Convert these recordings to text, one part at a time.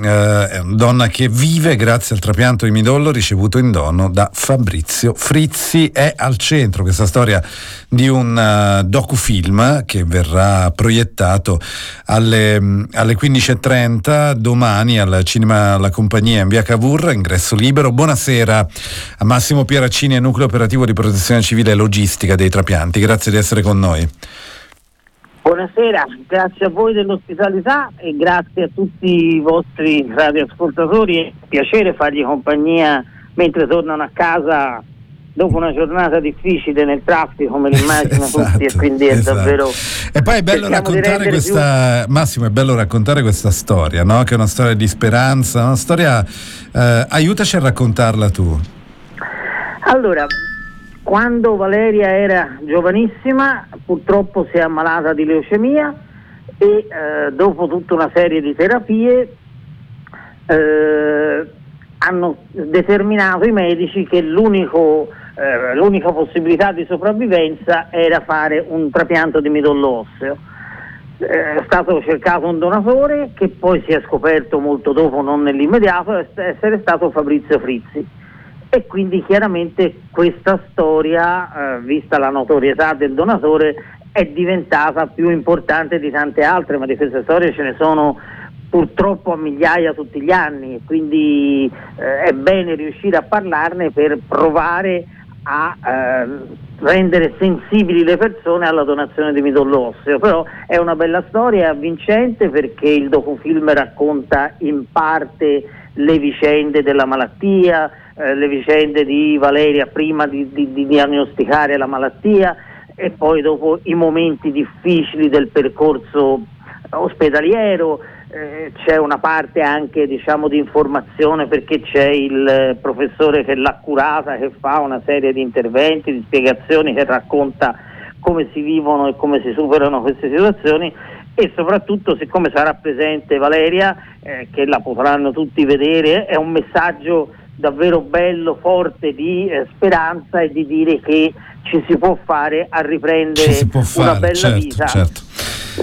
è una donna che vive grazie al trapianto di midollo ricevuto in dono da Fabrizio Frizzi. È al centro questa storia di un docufilm che verrà proiettato alle 15:30 domani al Cinema La Compagnia in Via Cavour, ingresso libero. Buonasera a Massimo Pieraccini e Nucleo Operativo di Protezione Civile e Logistica dei Trapianti, grazie di essere con noi. Buonasera, grazie a voi dell'ospitalità e grazie a tutti i vostri radioascoltatori. È un piacere fargli compagnia mentre tornano a casa dopo una giornata difficile nel traffico, come l'immagino tutti, e quindi è davvero... E poi è bello raccontare questa, Massimo, è bello raccontare questa storia, no? Che è una storia di speranza, una storia... aiutaci a raccontarla tu. Allora... Quando Valeria era giovanissima, purtroppo si è ammalata di leucemia e dopo tutta una serie di terapie hanno determinato i medici che l'unica possibilità di sopravvivenza era fare un trapianto di midollo osseo. È stato cercato un donatore che poi si è scoperto molto dopo, non nell'immediato, essere stato Fabrizio Frizzi. E quindi chiaramente questa storia, vista la notorietà del donatore, è diventata più importante di tante altre, ma di queste storie ce ne sono purtroppo a migliaia tutti gli anni, quindi è bene riuscire a parlarne per provare a rendere sensibili le persone alla donazione di midollo osseo. Però è una bella storia, è avvincente, perché il docufilm racconta in parte le vicende della malattia, le vicende di Valeria prima di diagnosticare la malattia e poi dopo i momenti difficili del percorso ospedaliero. C'è una parte anche, diciamo, di informazione, perché c'è il professore che l'ha curata, che fa una serie di interventi, di spiegazioni, che racconta come si vivono e come si superano queste situazioni. E soprattutto, siccome sarà presente Valeria, che la potranno tutti vedere, è un messaggio davvero bello, forte, di speranza e di dire che ci si può fare a riprendere una bella vita. Certo.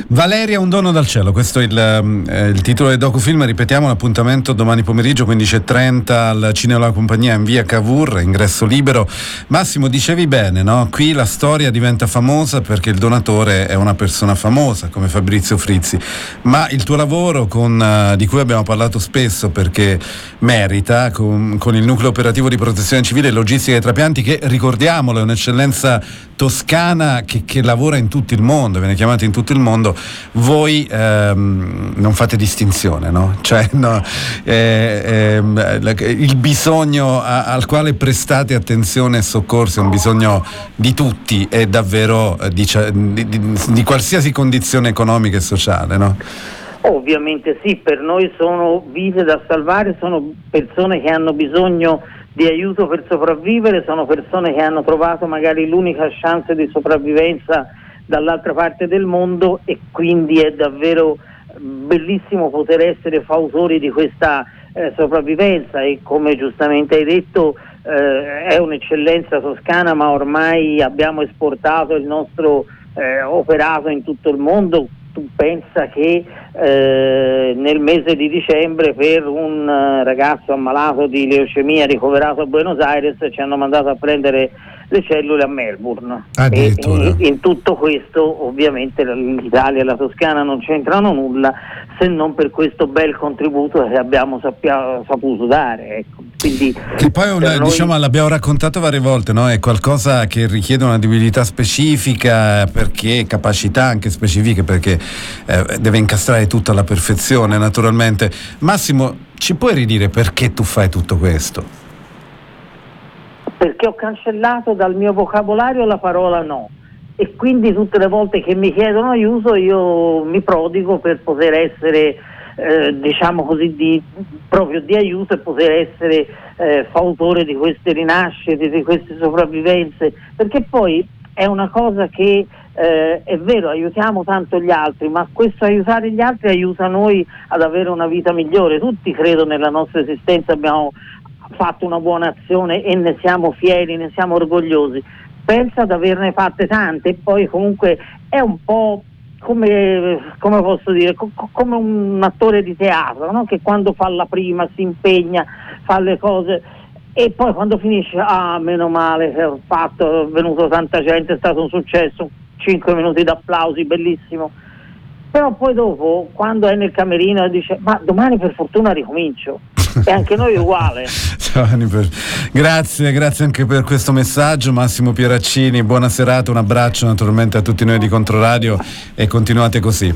Valeria, un dono dal cielo, questo è il titolo del docufilm. Ripetiamo l'appuntamento: domani pomeriggio 15:30 al Cinema La Compagnia in Via Cavour, ingresso libero. Massimo, dicevi bene, no? Qui la storia diventa famosa perché il donatore è una persona famosa come Fabrizio Frizzi, ma il tuo lavoro, di cui abbiamo parlato spesso perché merita, con il Nucleo Operativo di Protezione Civile e Logistica dei Trapianti, che, ricordiamolo, è un'eccellenza toscana che lavora in tutto il mondo, viene chiamata in tutto il mondo. Voi non fate distinzione, no? Cioè, no, il bisogno al quale prestate attenzione e soccorso è un bisogno di tutti, è davvero di qualsiasi condizione economica e sociale, no? Ovviamente sì, per noi sono vite da salvare, sono persone che hanno bisogno di aiuto per sopravvivere, sono persone che hanno trovato magari l'unica chance di sopravvivenza dall'altra parte del mondo, e quindi è davvero bellissimo poter essere fautori di questa sopravvivenza. E come giustamente hai detto, è un'eccellenza toscana, ma ormai abbiamo esportato il nostro operato in tutto il mondo. Tu pensa che nel mese di dicembre, per un ragazzo ammalato di leucemia ricoverato a Buenos Aires, ci hanno mandato a prendere le cellule a Melbourne. In tutto questo ovviamente l'Italia e la Toscana non c'entrano nulla, se non per questo bel contributo che abbiamo saputo dare, ecco. Quindi, che poi diciamo, l'abbiamo raccontato varie volte, no? È qualcosa che richiede una debilità specifica, perché capacità anche specifiche, perché deve incastrare tutto alla perfezione, naturalmente. Massimo, ci puoi ridire perché tu fai tutto questo? Perché ho cancellato dal mio vocabolario la parola no, e quindi tutte le volte che mi chiedono aiuto io mi prodigo per poter essere proprio di aiuto, e poter essere fautore di queste rinascite, di queste sopravvivenze, perché poi è una cosa che è vero, aiutiamo tanto gli altri, ma questo aiutare gli altri aiuta noi ad avere una vita migliore. Tutti, credo, nella nostra esistenza abbiamo fatto una buona azione e ne siamo fieri, ne siamo orgogliosi. Pensa ad averne fatte tante, e poi comunque è un po' come posso dire, come un attore di teatro, no? Che quando fa la prima si impegna, fa le cose e poi quando finisce, ah, meno male, ho fatto, è venuto tanta gente, è stato un successo, 5 minuti d'applausi, bellissimo. Però poi dopo, quando è nel camerino, dice, ma domani per fortuna ricomincio. E anche noi uguale. Grazie anche per questo messaggio, Massimo Pieraccini, buona serata, un abbraccio naturalmente a tutti noi di Controradio e continuate così.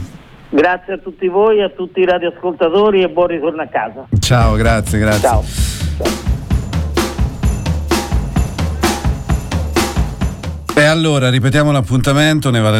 Grazie a tutti voi, a tutti i radioascoltatori e buon ritorno a casa. Ciao, grazie. Ciao. E allora ripetiamo l'appuntamento, ne vale